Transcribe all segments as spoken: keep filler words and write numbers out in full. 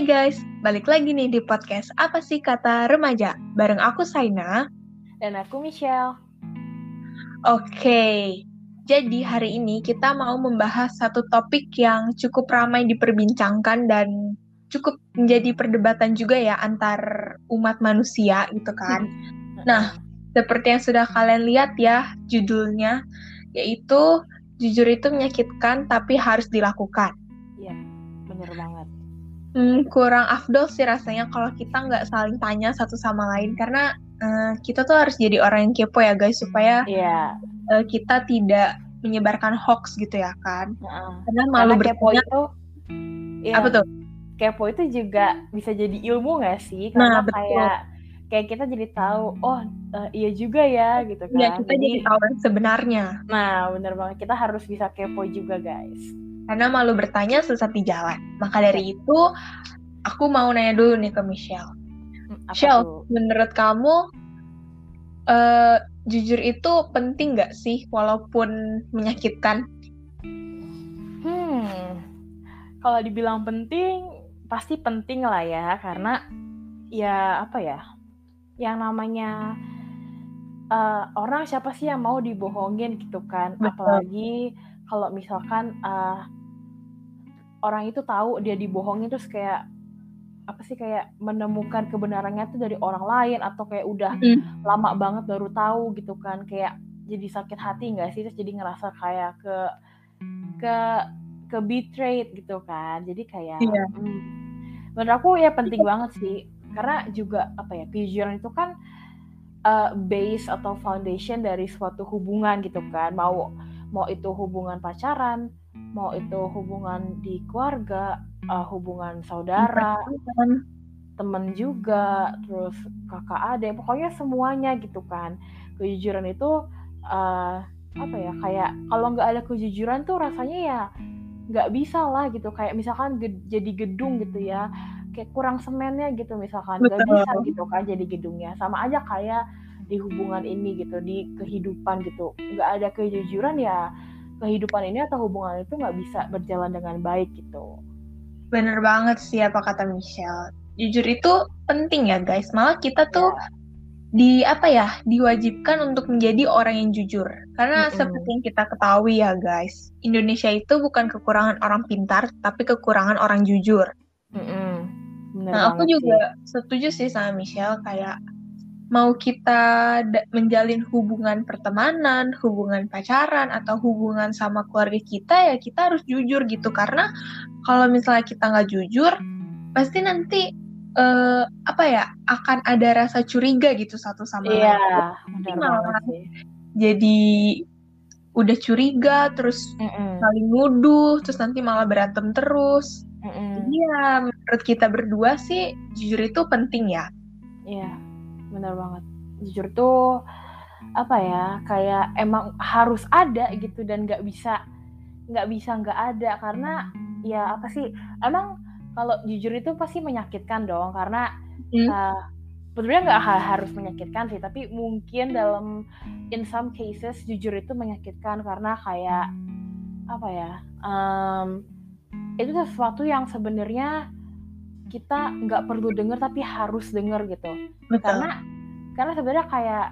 Hai guys, balik lagi nih di podcast Apa Sih Kata Remaja, bareng aku Saina. Dan aku Michelle. Oke, jadi hari ini kita mau membahas satu topik yang cukup ramai diperbincangkan dan cukup menjadi perdebatan juga ya antar umat manusia gitu kan. Hmm. Nah, seperti yang sudah kalian lihat ya judulnya, yaitu jujur itu menyakitkan tapi harus dilakukan. Iya, benar banget. Hmm, kurang afdol sih rasanya kalau kita nggak saling tanya satu sama lain, karena uh, kita tuh harus jadi orang yang kepo ya guys, supaya yeah. uh, kita tidak menyebarkan hoax gitu ya kan. Uh-uh. Karena malu karena kepo itu ya, apa tuh? Kepo itu juga bisa jadi ilmu nggak sih? Karena nah, kayak kayak kita jadi tahu, oh uh, iya juga ya gitu kan. Iya, kita jadi, jadi tahu sebenarnya. Nah, benar banget, kita harus bisa kepo juga guys. Karena malu bertanya sesat di jalan. Maka dari itu, aku mau nanya dulu nih ke Michelle. Apa Michelle, dulu? Menurut kamu, uh, jujur itu penting nggak sih walaupun menyakitkan? Hmm, kalau dibilang penting, pasti penting lah ya. Karena ya apa ya, yang namanya uh, orang siapa sih yang mau dibohongin gitu kan? Betul. Apalagi kalau misalkan Uh, orang itu tahu dia dibohongin terus kayak apa sih kayak menemukan kebenarannya itu dari orang lain, atau kayak udah mm. lama banget baru tahu gitu kan, kayak jadi sakit hati nggak sih, terus jadi ngerasa kayak ke ke ke betrayed gitu kan. Jadi kayak yeah. hmm, menurut aku ya penting banget sih, karena juga apa ya, kejujuran itu kan uh, base atau foundation dari suatu hubungan gitu kan, mau mau itu hubungan pacaran, mau itu hubungan di keluarga, uh, hubungan saudara, teman. teman juga, terus kakak adik, pokoknya semuanya gitu kan. Kejujuran itu uh, apa ya, kayak kalau nggak ada kejujuran tuh rasanya ya nggak bisa lah gitu. Kayak misalkan ge- jadi gedung gitu ya, kayak kurang semennya gitu misalkan, nggak bisa gitu kan jadi gedungnya. Sama aja kayak di hubungan ini gitu, di kehidupan gitu, nggak ada kejujuran ya kehidupan ini atau hubungan itu nggak bisa berjalan dengan baik gitu. Bener banget sih apa kata Michelle. Jujur itu penting ya guys. Malah kita tuh yeah. di apa ya, diwajibkan untuk menjadi orang yang jujur. Karena mm-hmm. seperti yang kita ketahui ya guys, Indonesia itu bukan kekurangan orang pintar, tapi kekurangan orang jujur. Mm-hmm. Bener nah aku juga sih. Setuju sih sama Michelle, kayak mau kita menjalin hubungan pertemanan, hubungan pacaran, atau hubungan sama keluarga kita, ya kita harus jujur gitu. Karena kalau misalnya kita nggak jujur, pasti nanti eh, apa ya, akan ada rasa curiga gitu satu sama lain. Iya, malah jadi udah curiga, terus Mm-mm. saling nuduh, terus nanti malah berantem terus. Mm-mm. Jadi ya menurut kita berdua sih, jujur itu penting ya. Iya. Benar banget, jujur tuh apa ya, kayak emang harus ada gitu, dan nggak bisa nggak bisa nggak ada. Karena ya apa sih, emang kalau jujur itu pasti menyakitkan dong, karena hmm. uh, sebenarnya nggak harus menyakitkan sih, tapi mungkin dalam in some cases jujur itu menyakitkan karena kayak apa ya, um, itu sesuatu yang sebenarnya kita nggak perlu dengar tapi harus dengar gitu. Betul. Karena karena sebenarnya kayak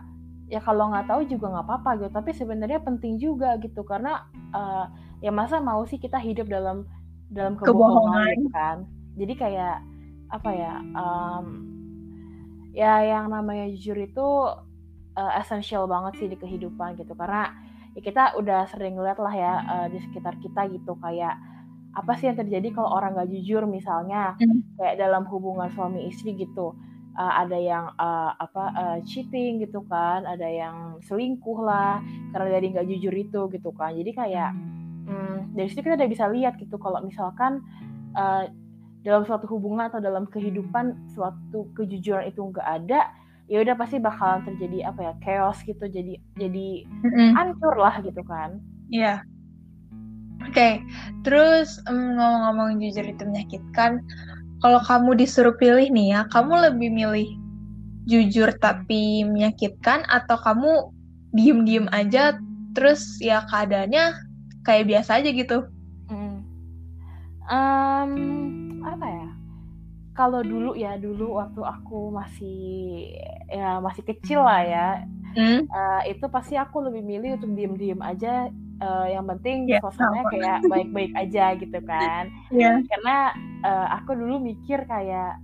ya kalau nggak tahu juga nggak apa-apa gitu, tapi sebenarnya penting juga gitu. Karena uh, ya masa mau sih kita hidup dalam dalam kebohongan gitu kan. Jadi kayak apa ya, um, ya yang namanya jujur itu uh, esensial banget sih di kehidupan gitu. Karena ya kita udah sering lihat lah ya uh, di sekitar kita gitu, kayak apa sih yang terjadi kalau orang nggak jujur, misalnya hmm. kayak dalam hubungan suami istri gitu, uh, ada yang uh, apa uh, cheating gitu kan, ada yang selingkuh lah karena dari nggak jujur itu gitu kan. Jadi kayak hmm, dari situ kita udah bisa lihat gitu kalau misalkan uh, dalam suatu hubungan atau dalam kehidupan suatu kejujuran itu nggak ada, ya udah pasti bakalan terjadi apa ya, chaos gitu, jadi jadi hmm. hancur lah gitu kan. Iya. Yeah. Oke, okay. Terus um, ngomong-ngomong jujur itu menyakitkan, kalau kamu disuruh pilih nih ya, kamu lebih milih jujur tapi menyakitkan, atau kamu diem-diem aja terus ya keadaannya kayak biasa aja gitu? Hmm. Um, apa ya? kalau dulu ya, dulu waktu aku masih ya masih kecil lah ya, hmm? uh, itu pasti aku lebih milih untuk diem-diem aja. Uh, yang penting yeah, suasananya no. kayak baik-baik aja gitu kan. Yeah. Karena uh, aku dulu mikir kayak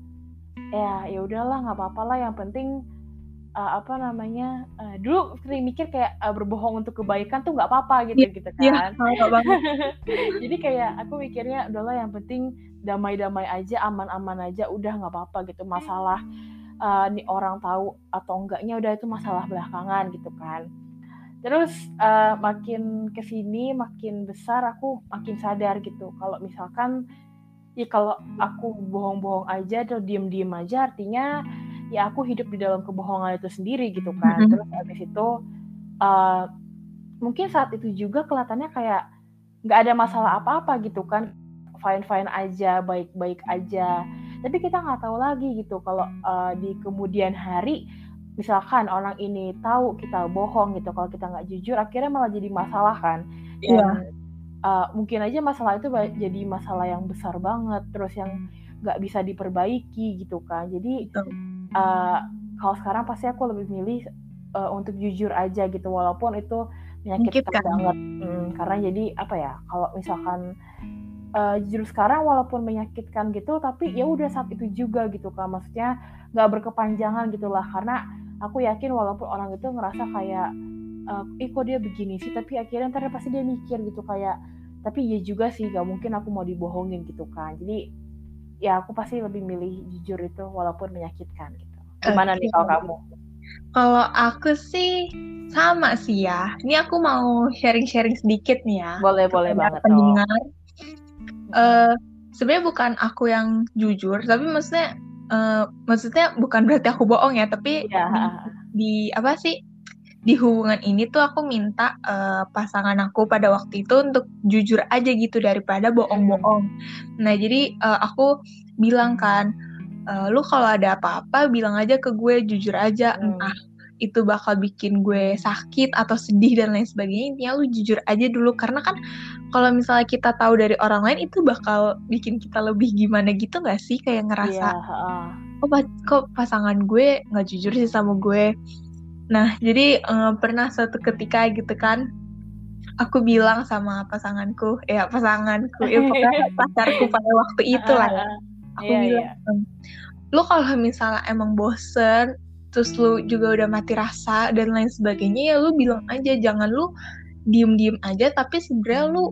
ya ya udahlah nggak apa-apa lah, yang penting uh, apa namanya uh, dulu sering mikir kayak uh, berbohong untuk kebaikan tuh nggak apa-apa gitu yeah, gitu kan. Yeah, banget. Jadi kayak aku mikirnya udahlah yang penting damai-damai aja, aman-aman aja, udah nggak apa-apa gitu, masalah uh, nih orang tahu atau enggaknya udah itu masalah belakangan gitu kan. Terus uh, makin kesini makin besar aku makin sadar gitu kalau misalkan ya kalau aku bohong-bohong aja atau diem-diem aja artinya ya aku hidup di dalam kebohongan itu sendiri gitu kan. Mm-hmm. Terus habis itu uh, mungkin saat itu juga kelihatannya kayak nggak ada masalah apa-apa gitu kan, fine-fine aja, baik-baik aja. Tapi kita nggak tahu lagi gitu kalau uh, di kemudian hari misalkan orang ini tahu kita bohong gitu, kalau kita nggak jujur akhirnya malah jadi masalah kan. Dan yeah. uh, mungkin aja masalah itu jadi masalah yang besar banget, terus yang nggak bisa diperbaiki gitu kan. Jadi uh, kalau sekarang pasti aku lebih milih uh, untuk jujur aja gitu, walaupun itu menyakitkan banget. Hmm, karena jadi apa ya, kalau misalkan Uh, jujur sekarang walaupun menyakitkan gitu, tapi ya udah saat itu juga gitu kan, maksudnya nggak berkepanjangan gitulah, karena aku yakin walaupun orang itu ngerasa kayak uh, ih kok dia begini sih, tapi akhirnya ntar pasti dia mikir gitu kayak tapi ya juga sih nggak mungkin aku mau dibohongin gitu kan. Jadi ya aku pasti lebih milih jujur itu walaupun menyakitkan gitu. Gimana okay. nih kalau kamu? Kalau aku sih sama sih ya. Ini aku mau sharing-sharing sedikit nih ya. Boleh boleh banget. Pendengar. Oh. Uh, sebenarnya bukan aku yang jujur, tapi maksudnya uh, maksudnya bukan berarti aku bohong ya, tapi ya. Di, di apa sih di hubungan ini tuh aku minta uh, pasangan aku pada waktu itu untuk jujur aja gitu daripada bohong-bohong. Nah jadi uh, aku bilang kan, uh, lu kalau ada apa-apa bilang aja ke gue, jujur aja, hmm. entah itu bakal bikin gue sakit atau sedih dan lain sebagainya, intinya lu jujur aja dulu. Karena kan kalau misalnya kita tahu dari orang lain itu bakal bikin kita lebih gimana gitu gak sih, kayak ngerasa yeah. kok, kok pasangan gue gak jujur sih sama gue. Nah jadi uh, pernah suatu ketika gitu kan, aku bilang sama pasanganku ya pasanganku ya pokoknya pacarku pada waktu itu lah ya. Aku yeah, bilang yeah. lu kalau misalnya emang bosen terus lu juga udah mati rasa dan lain sebagainya, ya lu bilang aja, jangan lu diem-diem aja, tapi sebenarnya lu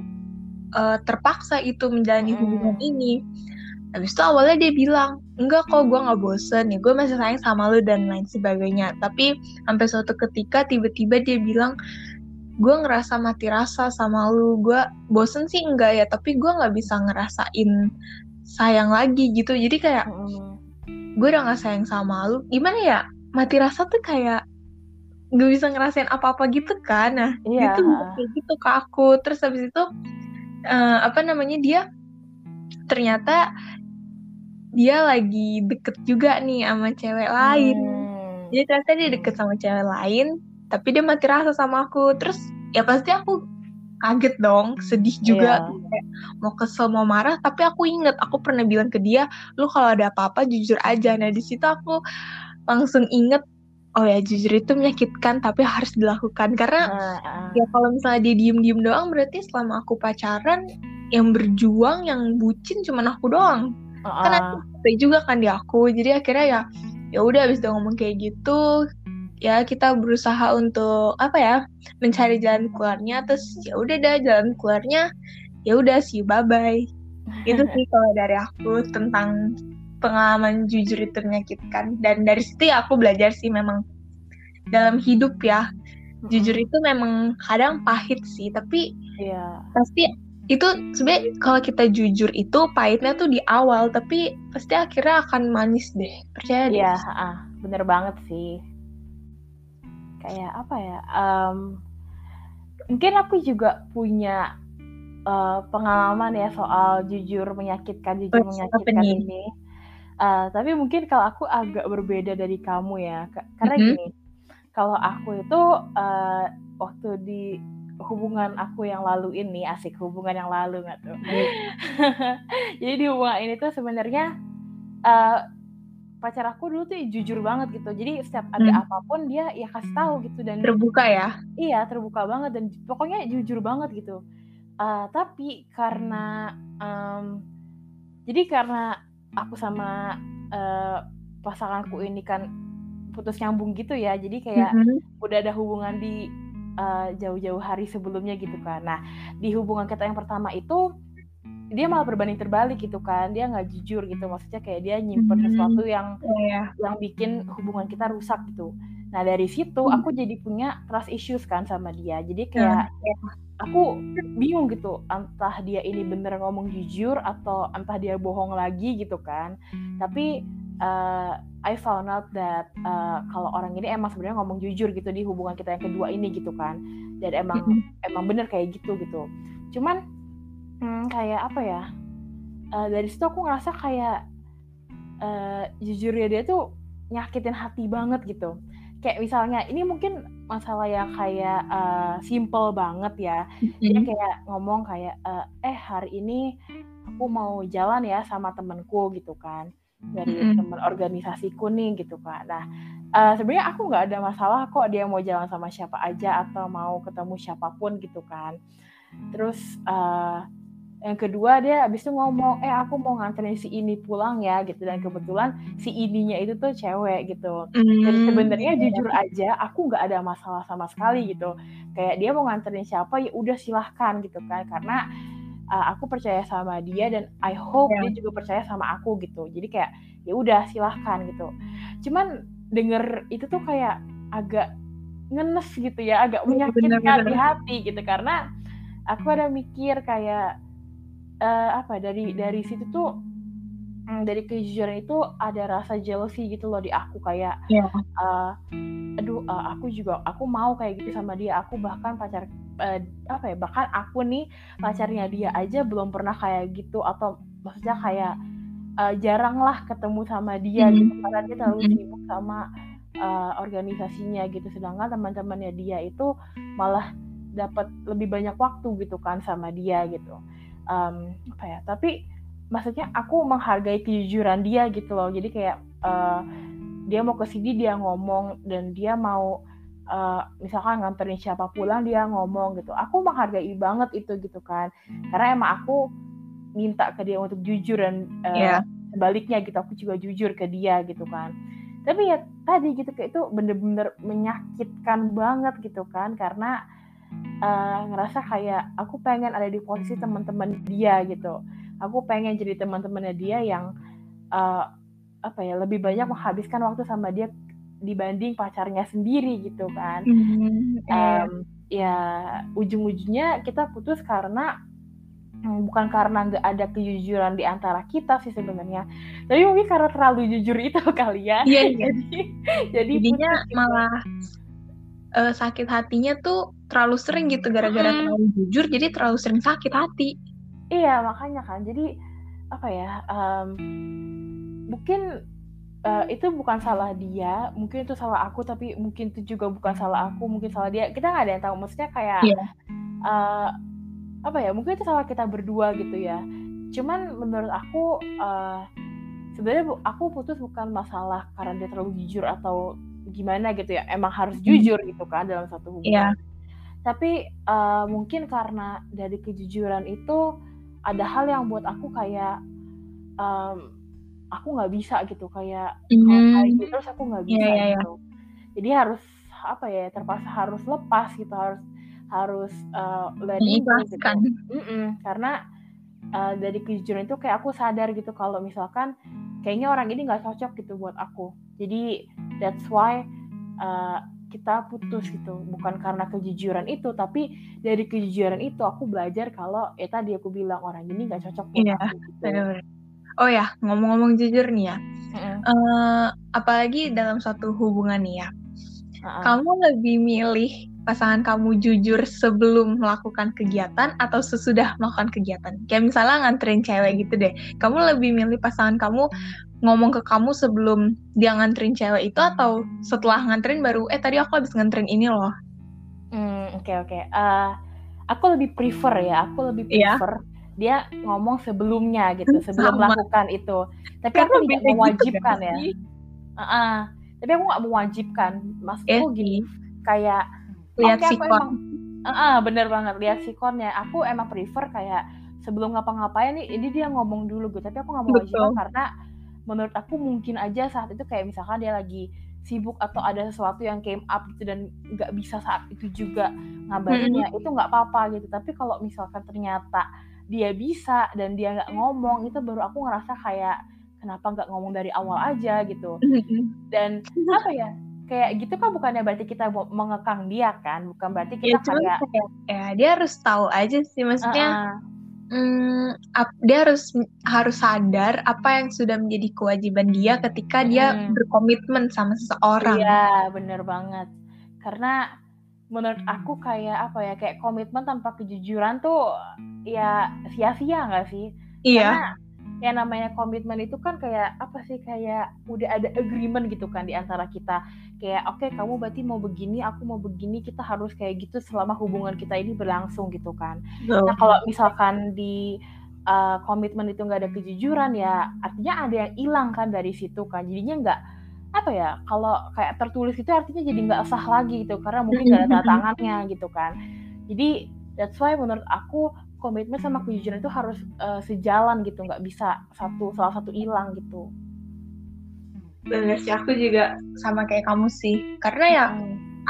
uh, terpaksa itu menjalani hubungan hmm. ini. Habis itu awalnya dia bilang, enggak kok gue gak bosen, ya gue masih sayang sama lu dan lain sebagainya. Tapi sampai suatu ketika tiba-tiba dia bilang, gue ngerasa mati rasa sama lu, gue bosen sih enggak ya, tapi gue gak bisa ngerasain sayang lagi gitu. Jadi kayak, hmm. gue udah gak sayang sama lu, gimana ya? Mati rasa tuh kayak gak bisa ngerasain apa-apa gitu kan. Nah yeah. itu kayak gitu ke aku. Terus habis itu uh, apa namanya dia ternyata dia lagi deket juga nih sama cewek lain. hmm. Jadi ternyata dia deket sama cewek lain, tapi dia mati rasa sama aku. Terus ya pasti aku kaget dong, sedih juga, yeah. kayak mau kesel mau marah. Tapi aku inget aku pernah bilang ke dia, lu kalau ada apa-apa jujur aja. Nah disitu aku langsung inget, oh ya jujur itu menyakitkan tapi harus dilakukan. Karena uh, uh. ya kalau misalnya dia diem-diem doang, berarti selama aku pacaran yang berjuang, yang bucin cuman aku doang. uh, uh. Kan ada juga kan di aku. Jadi akhirnya ya ya udah abis udah ngomong kayak gitu, ya kita berusaha untuk apa ya, mencari jalan keluarnya. Terus ya udah dah jalan keluarnya, ya udah sih bye-bye. Itu sih kalau dari aku tentang pengalaman jujur itu menyakitkan. Dan dari situ ya aku belajar sih, memang dalam hidup ya mm-hmm. jujur itu memang kadang pahit sih, tapi yeah. pasti itu sebenarnya kalau kita jujur itu pahitnya tuh di awal, tapi pasti akhirnya akan manis deh, percaya deh. Iya yeah, bener banget sih. Kayak apa ya, um, mungkin aku juga punya uh, pengalaman ya soal jujur menyakitkan, jujur menyakitkan ini. Uh, tapi mungkin kalau aku agak berbeda dari kamu ya, karena mm-hmm. gini, kalau aku itu uh, waktu di hubungan aku yang lalu ini, asik hubungan yang lalu nggak tuh. Mm-hmm. Jadi di hubungan ini tuh sebenarnya uh, pacar aku dulu tuh jujur banget gitu. Jadi setiap ada hmm. apapun dia ya kasih tahu gitu, dan terbuka ya. Iya, terbuka banget dan pokoknya jujur banget gitu. Uh, tapi karena um, jadi karena aku sama uh, pasanganku ini kan putus nyambung gitu ya. Jadi kayak hmm. udah ada hubungan di uh, jauh-jauh hari sebelumnya gitu kan. Nah, di hubungan kita yang pertama itu dia malah berbanding terbalik gitu kan, dia nggak jujur gitu, maksudnya kayak dia nyimpen sesuatu yang yeah. yang bikin hubungan kita rusak gitu. Nah dari situ aku jadi punya trust issues kan sama dia, jadi kayak yeah. aku bingung gitu, entah dia ini bener ngomong jujur atau entah dia bohong lagi gitu kan. Tapi uh, I found out that uh, kalau orang ini emang sebenarnya ngomong jujur gitu di hubungan kita yang kedua ini gitu kan, dan emang emang bener kayak gitu gitu. Cuman Hmm, kayak apa ya, uh, dari situ aku ngerasa kayak uh, jujurnya dia tuh nyakitin hati banget gitu. Kayak misalnya ini mungkin masalah yang kayak uh, simple banget ya. Dia kayak ngomong kayak uh, eh hari ini aku mau jalan ya sama temenku gitu kan, dari teman organisasiku nih gitu kan. Nah uh, sebenarnya aku nggak ada masalah kok dia mau jalan sama siapa aja atau mau ketemu siapapun gitu kan. Terus uh, yang kedua dia abis itu ngomong, eh aku mau nganterin si ini pulang ya gitu, dan kebetulan si ininya itu tuh cewek gitu. Jadi sebenarnya jujur aja aku nggak ada masalah sama sekali gitu, kayak dia mau nganterin siapa ya udah silahkan gitu kan, karena uh, aku percaya sama dia dan I hope yeah. dia juga percaya sama aku gitu. Jadi kayak ya udah silahkan gitu. Cuman denger itu tuh kayak agak ngenes gitu ya, agak menyakitkan bener, bener. Di hati gitu, karena aku ada mikir kayak uh, apa dari dari situ tuh, dari kejujuran itu ada rasa jealousy gitu loh di aku, kayak yeah. uh, aduh uh, aku juga aku mau kayak gitu sama dia, aku bahkan pacar uh, apa ya bahkan aku nih pacarnya dia aja belum pernah kayak gitu, atau maksudnya kayak uh, jarang lah ketemu sama dia mm-hmm. gitu, karena dia terlalu sibuk sama uh, organisasinya gitu, sedangkan teman-temannya dia itu malah dapat lebih banyak waktu gitu kan sama dia gitu. Um, apa ya? Tapi maksudnya aku menghargai kejujuran dia gitu loh. Jadi kayak uh, dia mau kesini dia ngomong, dan dia mau uh, misalkan nganterin siapa pulang dia ngomong gitu. Aku menghargai banget itu gitu kan. Karena emang aku minta ke dia untuk jujur, dan uh, yeah. sebaliknya gitu aku juga jujur ke dia gitu kan. Tapi ya tadi gitu kayak itu bener-bener menyakitkan banget gitu kan, karena Uh, ngerasa kayak aku pengen ada di posisi teman-teman dia gitu. Aku pengen jadi teman-temannya dia yang uh, apa ya lebih banyak menghabiskan waktu sama dia dibanding pacarnya sendiri gitu kan. Mm-hmm. Um, ya ujung-ujungnya kita putus karena hmm, bukan karena nggak ada kejujuran di antara kita sih sebenarnya, tapi mungkin karena terlalu jujur itu kali ya. Yeah, yeah. Jadi jadi jadinya putus, malah uh, sakit hatinya tuh terlalu sering gitu, gara-gara terlalu jujur jadi terlalu sering sakit hati. Iya makanya kan, jadi apa ya um, mungkin uh, itu bukan salah dia, mungkin itu salah aku, tapi mungkin itu juga bukan salah aku, mungkin salah dia, kita nggak ada yang tahu. Maksudnya kayak yeah. uh, apa ya mungkin itu salah kita berdua gitu ya. Cuman menurut aku uh, sebenarnya aku putus bukan masalah karena dia terlalu jujur atau gimana gitu ya, emang harus jujur gitu kan dalam satu hubungan. Yeah. Tapi uh, mungkin karena dari kejujuran itu ada hal yang buat aku kayak um, aku nggak bisa gitu, kayak mm-hmm. gitu, terus aku nggak bisa yeah, yeah, yeah. gitu. Jadi harus apa ya terpaksa harus lepas gitu, harus harus uh, letting go gitu. Mm-mm, karena uh, dari kejujuran itu kayak aku sadar gitu kalau misalkan kayaknya orang ini nggak cocok gitu buat aku. Jadi that's why uh, kita putus gitu, bukan karena kejujuran itu, tapi dari kejujuran itu aku belajar kalau ya tadi aku bilang orang ini nggak cocok buat yeah. aku gitu. Oh ya, ngomong-ngomong jujur nih ya, mm-hmm. uh, apalagi dalam suatu hubungan nih ya, mm-hmm. kamu lebih milih pasangan kamu jujur sebelum melakukan kegiatan atau sesudah melakukan kegiatan? Kayak misalnya nganterin cewek gitu deh, kamu lebih milih pasangan kamu ngomong ke kamu sebelum dia nganterin cewek itu, atau setelah nganterin baru, eh tadi aku habis nganterin ini loh. Hmm, oke, oke. Uh, aku lebih prefer ya, aku lebih prefer yeah. dia ngomong sebelumnya gitu, sebelum sama. Melakukan itu. Tapi aku tidak mewajibkan gitu, ya. Uh-uh. Tapi aku nggak mewajibkan. Maksudku eh, gini, kayak lihat okay, sikon. Uh-uh, bener banget, lihat sikonnya. Aku emang prefer kayak sebelum ngapa-ngapain nih, ini dia ngomong dulu gitu. Tapi aku nggak mewajibkan karena menurut aku mungkin aja saat itu kayak misalkan dia lagi sibuk atau ada sesuatu yang came up gitu dan nggak bisa saat itu juga ngabarinnya, hmm. itu nggak apa-apa gitu. Tapi kalau misalkan ternyata dia bisa dan dia nggak ngomong, itu baru aku ngerasa kayak kenapa nggak ngomong dari awal aja gitu. Dan apa ya, kayak gitu kan bukannya berarti kita mengekang dia kan, bukan berarti kita ya, kayak ya dia harus tahu aja sih maksudnya. Uh-uh. Hmm, dia harus harus sadar apa yang sudah menjadi kewajiban dia ketika dia hmm. berkomitmen sama seseorang. Iya, benar banget. Karena menurut aku kayak apa ya, kayak komitmen tanpa kejujuran tuh ya sia-sia nggak sih? Iya. Karena yang namanya komitmen itu kan kayak apa sih, kayak udah ada agreement gitu kan di antara kita. Kayak oke, okay, kamu berarti mau begini, aku mau begini, kita harus kayak gitu selama hubungan kita ini berlangsung gitu kan. No. Nah kalau misalkan di uh, komitmen itu nggak ada kejujuran ya, artinya ada yang hilang kan dari situ kan. Jadinya nggak apa ya, kalau kayak tertulis itu artinya jadi nggak sah lagi gitu, karena mungkin nggak ada tanda tangannya gitu kan. Jadi that's why menurut aku komitmen sama kejujuran itu harus uh, sejalan gitu, nggak bisa satu salah satu hilang gitu. Bener sih, aku juga sama kayak kamu sih. Karena ya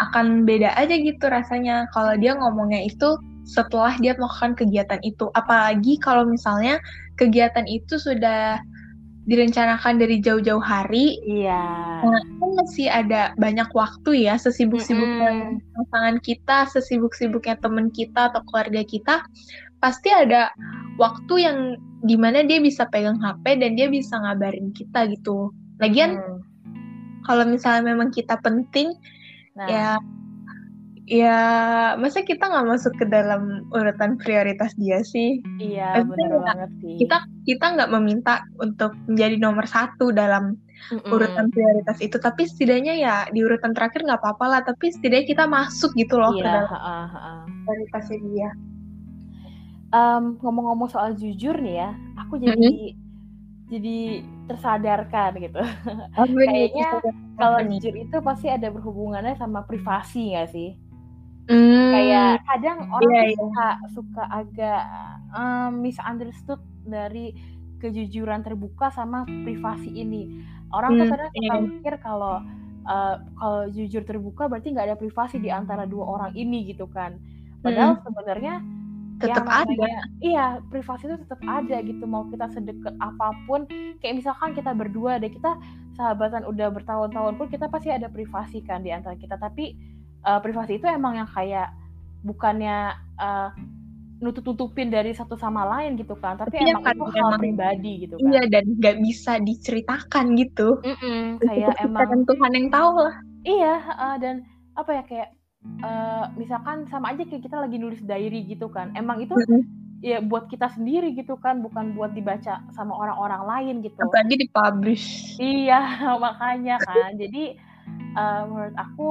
akan beda aja gitu rasanya kalau dia ngomongnya itu setelah dia melakukan kegiatan itu. Apalagi kalau misalnya kegiatan itu sudah direncanakan dari jauh-jauh hari. Iya. Nah, kan masih ada banyak waktu ya, sesibuk-sibuknya pasangan kita, sesibuk-sibuknya teman kita atau keluarga kita, pasti ada waktu yang dimana dia bisa pegang H P dan dia bisa ngabarin kita gitu. Lagian hmm. kalau misalnya memang kita penting, nah. ya ya masa kita nggak masuk ke dalam urutan prioritas dia sih? Iya, benar banget sih. Kita kita nggak meminta untuk menjadi nomor satu dalam Mm-mm. urutan prioritas itu, tapi setidaknya ya di urutan terakhir nggak apa-apa lah. Tapi setidaknya kita masuk gitu loh ya, ke dalam uh, uh. prioritasnya dia. Um, ngomong-ngomong soal jujur nih ya, aku jadi mm-hmm. jadi tersadarkan gitu. Oh, kayaknya kalau jujur itu pasti ada berhubungannya sama privasi nggak sih? Mm. Kayak kadang orang yeah, suka yeah. suka agak um, misunderstood dari kejujuran terbuka sama privasi ini. Orang mm. tuh kadang suka yeah. mikir kalau uh, kalau jujur terbuka berarti nggak ada privasi di antara dua orang ini gitu kan. Padahal mm. sebenarnya tetap ada. Namanya, iya, privasi itu tetap ada gitu. Mau kita sedekat apapun, kayak misalkan kita berdua deh, kita sahabatan udah bertahun-tahun pun kita pasti ada privasi kan di antara kita. Tapi uh, privasi itu emang yang kayak bukannya uh, nutup-nutupin dari satu sama lain gitu kan. Tapi, Tapi emang itu hal pribadi gitu kan. Iya, dan nggak bisa diceritakan gitu. Mm-mm, kayak emang dan Tuhan yang tahu lah. Iya, uh, dan apa ya kayak Uh, misalkan sama aja kayak kita lagi nulis diary gitu kan, emang itu mm-hmm. ya buat kita sendiri gitu kan, bukan buat dibaca sama orang-orang lain gitu. Apalagi dipublish. Iya, makanya kan. Jadi uh, menurut aku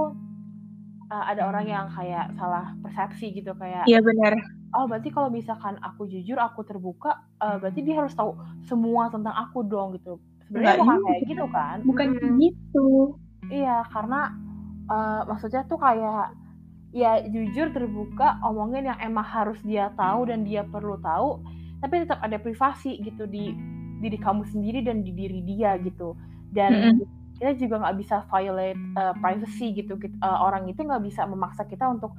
uh, ada orang yang kayak salah persepsi gitu, kayak iya benar. Oh berarti kalau misalkan aku jujur, aku terbuka, uh, berarti dia harus tahu semua tentang aku dong gitu. Sebenarnya bukan kayak gitu kan. Bukan hmm. gitu. Iya, karena uh, maksudnya tuh kayak ya jujur terbuka, omongin yang emang harus dia tahu dan dia perlu tahu, tapi tetap ada privasi gitu di diri kamu sendiri dan di diri dia gitu. Dan mm-hmm. kita juga nggak bisa violate uh, privacy gitu. Uh, orang itu nggak bisa memaksa kita untuk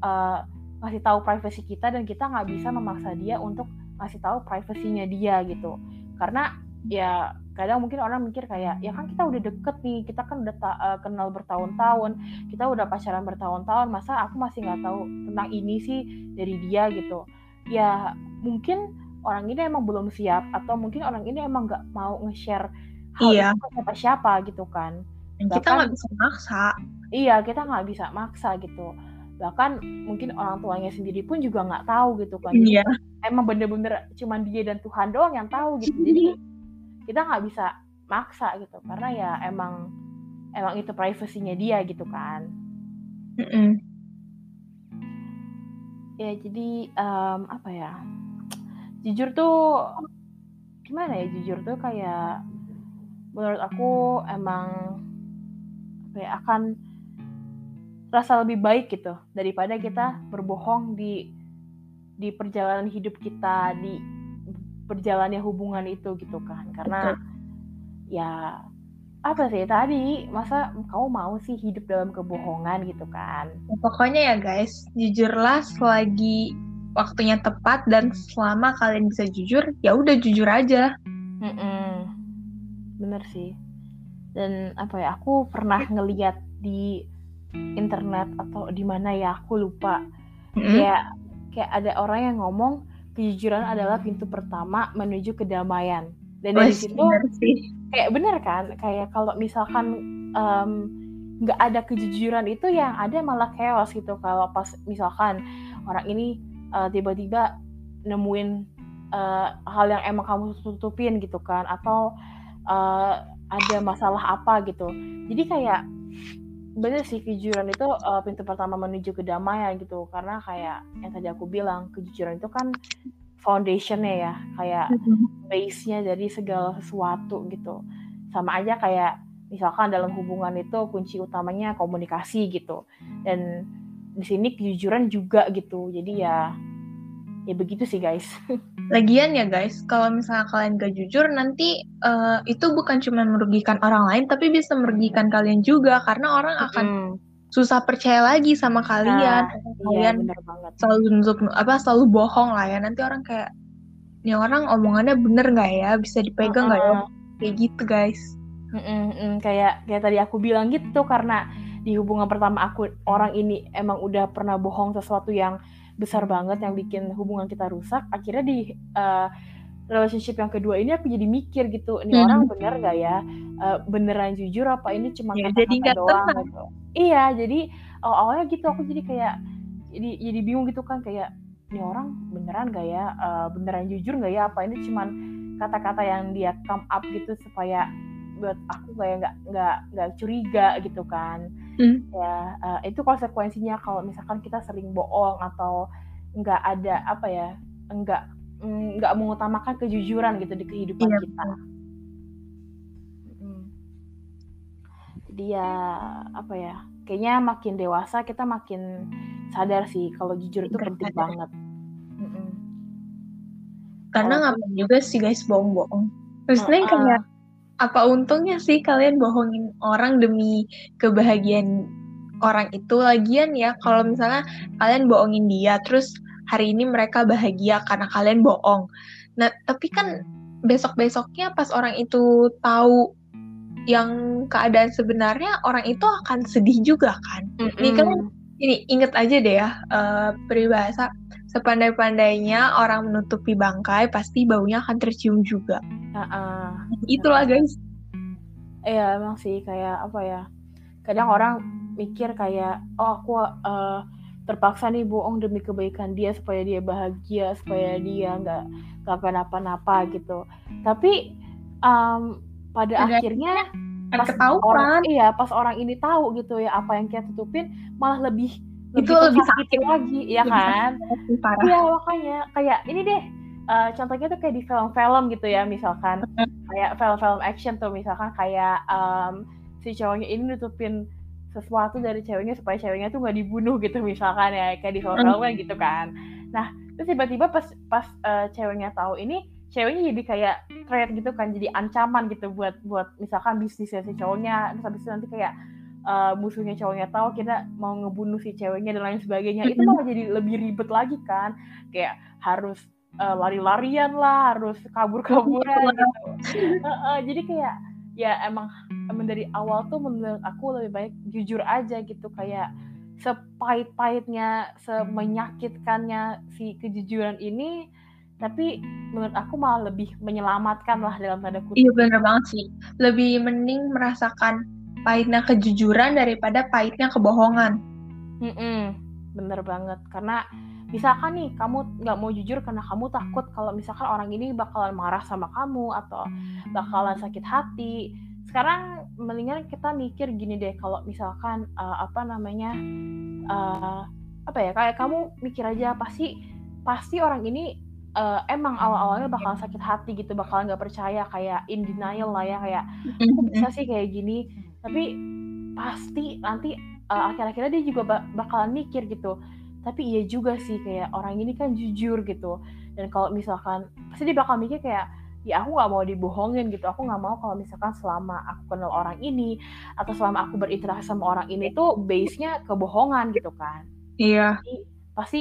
uh, ngasih tahu privacy kita, dan kita nggak bisa memaksa dia untuk ngasih tahu privasinya dia gitu. Karena ya kadang mungkin orang mikir kayak ya kan kita udah deket nih, kita kan udah ta- uh, kenal bertahun-tahun, kita udah pacaran bertahun-tahun, masa aku masih nggak tahu tentang ini sih dari dia gitu. Ya mungkin orang ini emang belum siap, atau mungkin orang ini emang nggak mau nge-share hal iya. itu ke siapa-siapa gitu kan. Bahkan, kita nggak bisa maksa. Iya, kita nggak bisa maksa gitu. Bahkan mungkin orang tuanya sendiri pun juga nggak tahu gitu kan. Iya. Emang bener-bener cuman dia dan Tuhan doang yang tahu gitu. Jadi kita nggak bisa maksa gitu, karena ya emang emang itu privasinya dia gitu kan. Mm-mm. Ya jadi um, apa ya, jujur tuh gimana ya, jujur tuh kayak menurut aku emang kayak akan rasa lebih baik gitu daripada kita berbohong di di perjalanan hidup kita, di berjalannya hubungan itu gitu kan. Karena ya apa sih tadi, masa kau mau sih hidup dalam kebohongan gitu kan. Pokoknya ya guys, jujurlah selagi waktunya tepat, dan selama kalian bisa jujur ya udah jujur aja. Mm-mm. Bener sih. Dan apa ya, aku pernah ngeliat di internet atau di mana ya, aku lupa. Mm-hmm. Kayak kayak ada orang yang ngomong kejujuran adalah pintu pertama menuju kedamaian. Dan dari situ kayak bener kan, kayak kalau misalkan nggak um, ada kejujuran itu yang ada malah chaos gitu. Kalau pas misalkan orang ini uh, tiba-tiba nemuin uh, hal yang emang kamu tutupin gitu kan, atau uh, ada masalah apa gitu. Jadi kayak bener sih, kejujuran itu uh, pintu pertama menuju kedamaian gitu. Karena kayak yang tadi aku bilang, kejujuran itu kan foundation-nya ya, kayak base-nya dari segala sesuatu gitu. Sama aja kayak misalkan dalam hubungan itu kunci utamanya komunikasi gitu. Dan di sini kejujuran juga gitu. Jadi ya ya begitu sih guys. Lagian ya guys, kalau misalnya kalian gak jujur nanti uh, itu bukan cuma merugikan orang lain, tapi bisa merugikan kalian juga, karena orang akan mm. susah percaya lagi sama kalian. Nah, kalian iya, selalu apa selalu bohong lah ya, nanti orang kayak ini orang omongannya bener nggak ya, bisa dipegang nggak uh-uh. ya, kayak gitu guys. Mm-mm, kayak kayak tadi aku bilang gitu, karena di hubungan pertama aku orang ini emang udah pernah bohong sesuatu yang besar banget yang bikin hubungan kita rusak. Akhirnya di uh, relationship yang kedua ini aku jadi mikir gitu, ini hmm. orang bener gak ya, uh, beneran jujur apa ini cuma ya, kata-kata doang gitu. Iya, jadi awalnya gitu aku jadi kayak jadi, jadi bingung gitu kan, kayak ini orang beneran gak ya, uh, beneran jujur gak ya, apa ini cuma kata-kata yang dia come up gitu supaya buat aku kayak nggak nggak nggak curiga gitu kan. hmm. Ya uh, itu konsekuensinya kalau misalkan kita sering bohong atau nggak ada apa ya, nggak nggak mengutamakan kejujuran gitu di kehidupan yeah. kita. Hmm. Jadi ya apa ya, kayaknya makin dewasa kita makin sadar sih kalau jujur itu penting banget. Mm-mm. Karena nggak penting juga sih guys bohong-bohong. Terus uh-uh. nih kayak apa untungnya sih kalian bohongin orang demi kebahagiaan orang itu. Lagian ya kalau misalnya kalian bohongin dia terus hari ini mereka bahagia karena kalian bohong. Nah, tapi kan besok-besoknya pas orang itu tahu yang keadaan sebenarnya, orang itu akan sedih juga kan. Mm-hmm. Ini kan, ini inget aja deh ya, uh, peribahasa, sepandai-pandainya orang menutupi bangkai, pasti baunya akan tercium juga. Uh-uh. Itulah guys. Iya, emang sih kayak apa ya, kadang orang mikir kayak, oh aku... Uh, terpaksa nih bohong demi kebaikan dia supaya dia bahagia, supaya dia nggak nggak kenapa-napa gitu. Tapi um, pada ada, akhirnya pas ketahuan. orang iya pas orang ini tahu gitu ya apa yang kita tutupin, malah lebih itu lebih sakit lagi ya kan. Iya makanya kayak ini deh uh, contohnya tuh kayak di film-film gitu ya, misalkan kayak film-film action tuh misalkan kayak um, si cowoknya ini nutupin sesuatu dari ceweknya supaya ceweknya tuh nggak dibunuh gitu misalkan ya, kayak di film-film kan gitu kan. Nah terus tiba-tiba pas pas uh, ceweknya tahu ini, ceweknya jadi kayak threat gitu kan, jadi ancaman gitu buat buat misalkan bisnisnya si cowoknya. Terus habis itu nanti kayak uh, musuhnya cowoknya tahu kita mau ngebunuh si ceweknya dan lain sebagainya. Itu malah jadi lebih ribet lagi kan, kayak harus uh, lari-larian lah, harus kabur-kaburan gitu. uh, uh, jadi kayak ya emang, emang dari awal tuh menurut aku lebih baik jujur aja gitu. Kayak sepahit-pahitnya, semenyakitkannya si kejujuran ini, tapi menurut aku malah lebih menyelamatkan lah dalam tanda kutip. Iya benar banget sih. Lebih mending merasakan pahitnya kejujuran daripada pahitnya kebohongan. Mm-mm, bener banget. Karena misalkan nih kamu nggak mau jujur karena kamu takut kalau misalkan orang ini bakalan marah sama kamu atau bakalan sakit hati. Sekarang mendingan kita mikir gini deh, kalau misalkan uh, apa namanya uh, apa ya kayak kamu mikir aja pasti pasti orang ini uh, emang awal-awalnya bakal sakit hati gitu, bakal nggak percaya, kayak in denial lah ya, kayak kok bisa sih kayak gini. Tapi pasti nanti uh, akhir-akhirnya dia juga ba- bakalan mikir gitu, tapi iya juga sih kayak orang ini kan jujur gitu. Dan kalau misalkan pasti dia bakal mikir kayak, ya aku nggak mau dibohongin gitu, aku nggak mau kalau misalkan selama aku kenal orang ini atau selama aku berinteraksi sama orang ini tuh base-nya kebohongan gitu kan. Iya. Jadi, pasti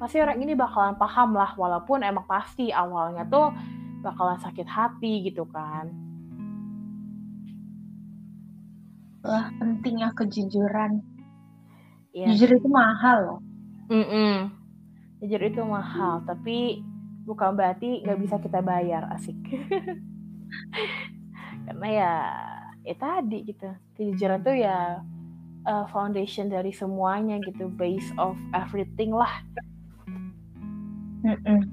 pasti orang ini bakalan paham lah, walaupun emang pasti awalnya tuh bakalan sakit hati gitu kan. Wah, pentingnya kejujuran. Iya. Jujur itu mahal loh. Mm-mm. Jujur itu mahal, tapi bukan berarti nggak bisa kita bayar, asik. Karena ya, ya tadi gitu, kejujuran tuh ya uh, foundation dari semuanya gitu, base of everything lah. Mm-mm.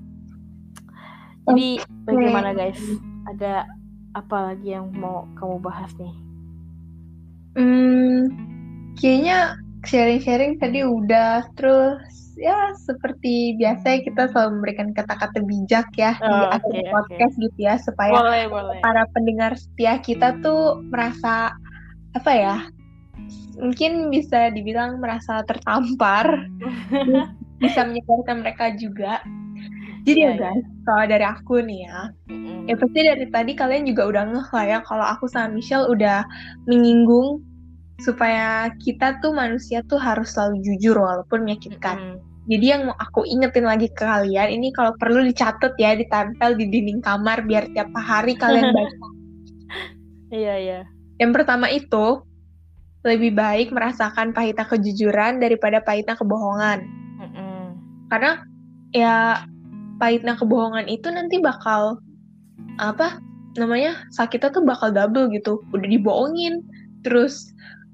Jadi okay. Bagaimana guys? Ada apa lagi yang mau kamu bahas nih? Hmm, kayaknya sharing-sharing tadi udah, terus. Ya, seperti biasa kita selalu memberikan kata-kata bijak ya oh, di akhir okay, podcast okay. gitu ya, supaya boleh, boleh. para pendengar setia kita tuh merasa apa ya, mungkin bisa dibilang merasa tertampar, bisa menyebarkan mereka juga. Jadi yeah, ya guys, yeah. kalau dari aku nih ya, mm-hmm. ya pasti dari tadi kalian juga udah ngeh lah ya kalau aku sama Michelle udah menyinggung supaya kita tuh manusia tuh harus selalu jujur walaupun menyakitkan. Mm-hmm. Jadi yang mau aku ingetin lagi ke kalian, ini kalau perlu dicatat ya, ditempel di dinding kamar biar tiap hari kalian baca. Iya, iya. Yang pertama itu, lebih baik merasakan pahitnya kejujuran daripada pahitnya kebohongan. Mm-hmm. Karena ya pahitnya kebohongan itu nanti bakal, apa namanya, sakitnya tuh bakal double gitu. Udah dibohongin, terus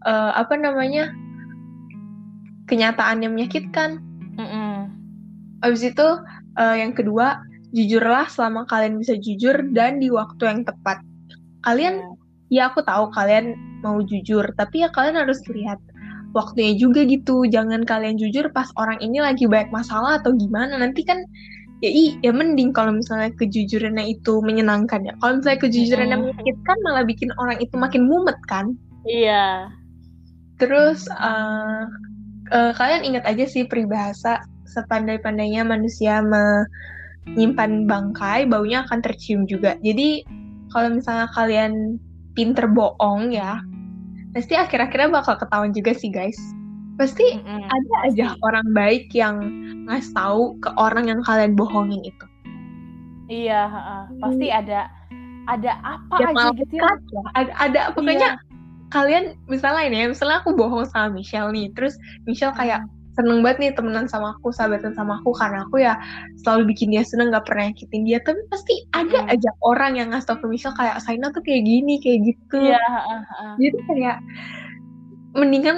Uh, apa namanya, kenyataannya menyakitkan. Mm-mm. Abis itu uh, yang kedua, jujurlah selama kalian bisa jujur dan di waktu yang tepat. Kalian, yeah. ya aku tahu kalian mau jujur, tapi ya kalian harus lihat waktunya juga gitu. Jangan kalian jujur pas orang ini lagi banyak masalah atau gimana. Nanti kan ya, ya mending kalau misalnya kejujurannya itu menyenangkan ya. Kalau misalnya kejujurannya mm-hmm. menyakitkan malah bikin orang itu makin mumet kan. Iya. Yeah. Terus, uh, uh, kalian ingat aja sih peribahasa, sepandai-pandainya manusia menyimpan bangkai, baunya akan tercium juga. Jadi, kalau misalnya kalian pinter bohong ya, pasti akhir-akhirnya bakal ketahuan juga sih guys. Pasti mm-hmm. ada aja orang baik yang ngasih tahu ke orang yang kalian bohongin itu. Iya, uh, pasti ada ada apa ya, aja gitu ya. ya. Ada, ada pokoknya... Iya. Kalian misalnya ini ya, misalnya aku bohong sama Michelle nih, terus Michelle kayak seneng banget nih temenan sama aku, sahabatan sama aku, karena aku ya selalu bikin dia seneng, gak pernah nyakitin dia. Tapi pasti ada hmm. aja orang yang ngasih tau ke Michelle kayak, Saina tuh kayak gini, kayak gitu. Iya. Uh, uh. Jadi kayak mendingan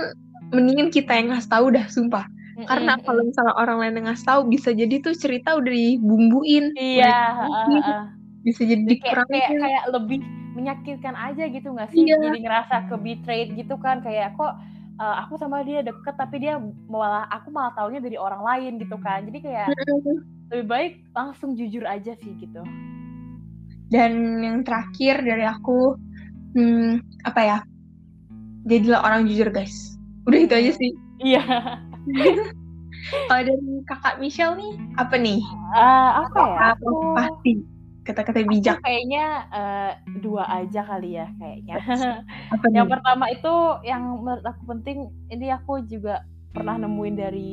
mendingan kita yang ngasih tau dah, sumpah. Mm-mm. Karena kalau misalnya orang lain yang ngasih tau, bisa jadi tuh cerita udah dibumbuin. Iya. Uh, uh. Bisa jadi dikurangin. Kayak, kayak, kayak lebih menyakitkan aja gitu nggak sih? Yeah. Jadi ngerasa ke betrayed gitu kan, kayak kok uh, aku sama dia deket tapi dia malah aku malah taunya dari orang lain gitu kan. Jadi kayak lebih baik langsung jujur aja sih gitu. Dan yang terakhir dari aku, hmm, apa ya? Jadilah orang jujur guys. Udah itu aja sih. Iya. Yeah. Kalau dari kakak Michelle nih, apa nih? Uh, apa ya? Aku pasti. Kata-kata bijak. Aku kayaknya uh, dua aja kali ya kayaknya. Yang pertama itu yang menurut aku penting, ini aku juga pernah nemuin dari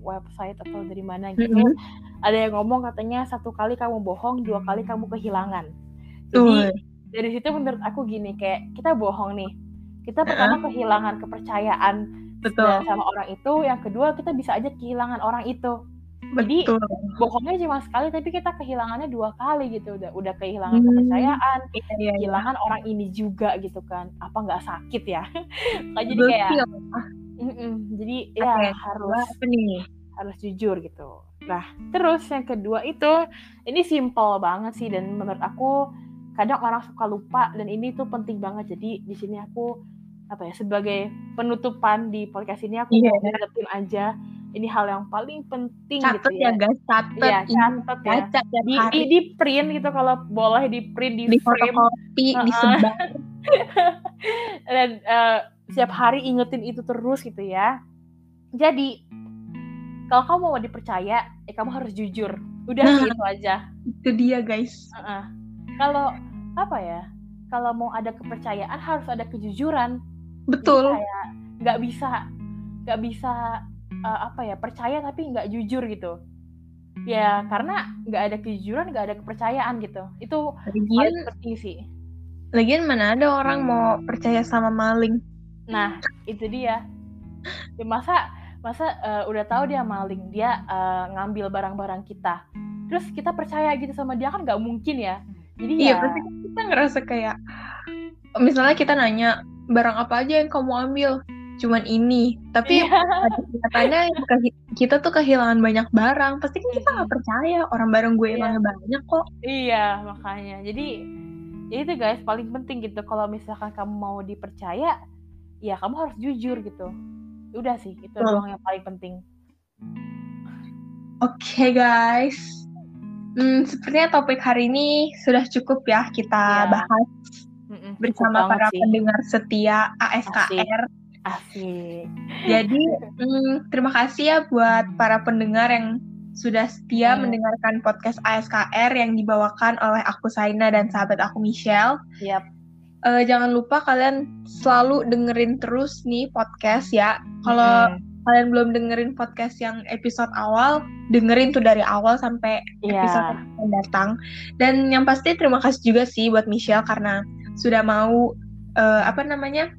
website atau dari mana gitu. Mm-hmm. Ada yang ngomong katanya satu kali kamu bohong, dua kali kamu kehilangan. Jadi Tuh. dari situ menurut aku gini, kayak kita bohong nih. Kita pertama uh-huh. kehilangan kepercayaan Betul. sama orang itu, yang kedua kita bisa aja kehilangan orang itu. Jadi Betul. bohongnya cuma sekali tapi kita kehilangannya dua kali gitu. Udah, udah kehilangan hmm, kepercayaan, iya, iya. kehilangan orang ini juga gitu kan. Apa nggak sakit ya? Jadi Betul. kayak, jadi ya okay. harus Bening. harus jujur gitu. Nah terus yang kedua itu, ini simple banget sih dan menurut aku kadang orang suka lupa dan ini tuh penting banget. Jadi di sini aku apa ya sebagai penutupan di podcast ini aku ingetin yeah. aja. Ini hal yang paling penting, catet gitu ya. Catet ya guys, catet. Iya, catet ya. Catet ya. Di, di, di print gitu kalau boleh, di print, di, di frame. Fotokopi, uh-uh. disebar. Dan uh, setiap hari ingetin itu terus gitu ya. Jadi, kalau kamu mau dipercaya, ya kamu harus jujur. Udah nah, sih itu aja. Itu dia guys. Uh-uh. Kalau, apa ya, kalau mau ada kepercayaan harus ada kejujuran. Betul. Kayak gak bisa, gak bisa... Uh, apa ya percaya tapi nggak jujur gitu ya, karena nggak ada kejujuran, nggak ada kepercayaan gitu. Itu lagian penting sih, lagian mana ada orang mau percaya sama maling. Nah itu dia ya, masa masa uh, udah tahu dia maling, dia uh, ngambil barang-barang kita terus kita percaya gitu sama dia, kan nggak mungkin ya. Jadi iya, ya kita ngerasa kayak misalnya kita nanya barang apa aja yang kamu ambil, cuman ini, tapi yeah. katanya kita tuh kehilangan banyak barang, pasti kan kita nggak percaya, orang barang gue emangnya yeah. banyak kok. Iya makanya, jadi ya itu guys paling penting gitu, kalau misalkan kamu mau dipercaya, ya kamu harus jujur gitu, udah sih itu oh. doang yang paling penting. Oke okay, guys, hmm, sepertinya topik hari ini sudah cukup ya kita yeah. bahas Mm-mm, bersama para sih. pendengar setia A S K R. Asik. Asik. Jadi mm, terima kasih ya buat para pendengar yang sudah setia hmm. mendengarkan podcast A S K R yang dibawakan oleh aku Saina dan sahabat aku Michelle. Yep. Uh, jangan lupa kalian selalu dengerin terus nih podcast ya. Kalau hmm. kalian belum dengerin podcast yang episode awal, dengerin tuh dari awal sampai yeah. episode yang datang. Dan yang pasti terima kasih juga sih buat Michelle karena sudah mau uh, apa namanya?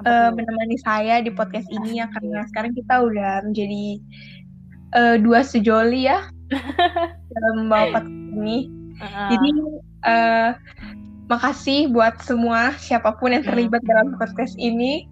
Uh, menemani saya di podcast ini ya, karena sekarang kita udah menjadi uh, dua sejoli ya dalam membawa podcast ini. Uh-huh. Jadi uh, makasih buat semua siapapun yang terlibat uh-huh. dalam podcast ini.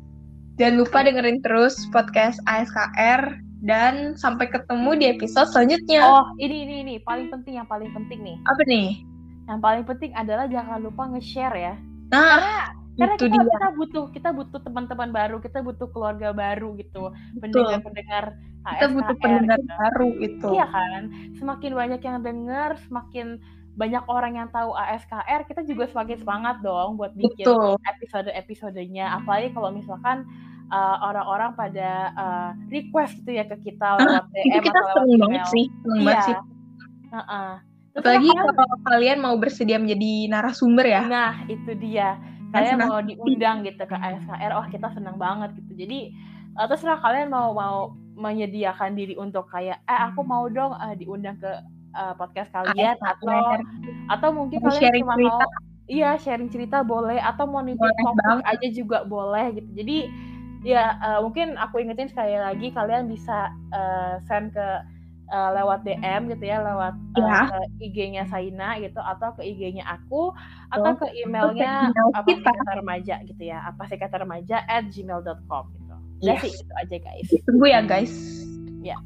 Jangan lupa dengerin terus podcast A S K R dan sampai ketemu di episode selanjutnya. Oh ini ini ini paling penting, yang paling penting nih. Apa nih? Yang paling penting adalah jangan lupa nge-share ya. Nah. Karena Karena kita, kita butuh kita butuh teman-teman baru, kita butuh keluarga baru gitu, pendengar-pendengar A S K R. Kita butuh pendengar gitu. baru itu. Iya kan, semakin banyak yang dengar, semakin banyak orang yang tahu A S K R, kita juga semakin semangat dong buat bikin Betul. episode-episodenya. Apalagi kalau misalkan uh, orang-orang pada uh, request gitu ya ke kita lewat ah, D M kita atau lewat email. Iya. Heeh. Apalagi kalau kalian mau bersedia menjadi narasumber ya. Nah, itu dia. Kalian mau diundang gitu ke A S K R, wah oh, kita senang banget gitu. Jadi terserah kalian mau mau menyediakan diri untuk kayak eh aku mau dong uh, diundang ke uh, podcast kalian A S K R. atau atau mungkin mau kalian cuma cerita. mau iya sharing cerita boleh, atau mau nitip topik aja juga boleh gitu. Jadi ya uh, mungkin aku ingetin sekali lagi, kalian bisa uh, send ke Uh, lewat D M gitu ya, lewat ya. Uh, I G-nya Saina gitu, atau ke I G-nya aku, atau ke emailnya apa sih kata remaja gitu ya, apa sih kata remaja at gmail dot com gitu. Yes. Jadi itu aja guys. Tunggu ya guys. Ya. Yeah.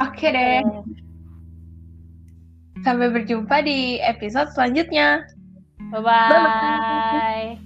Oke okay, deh. Uh, Sampai berjumpa di episode selanjutnya. Bye bye.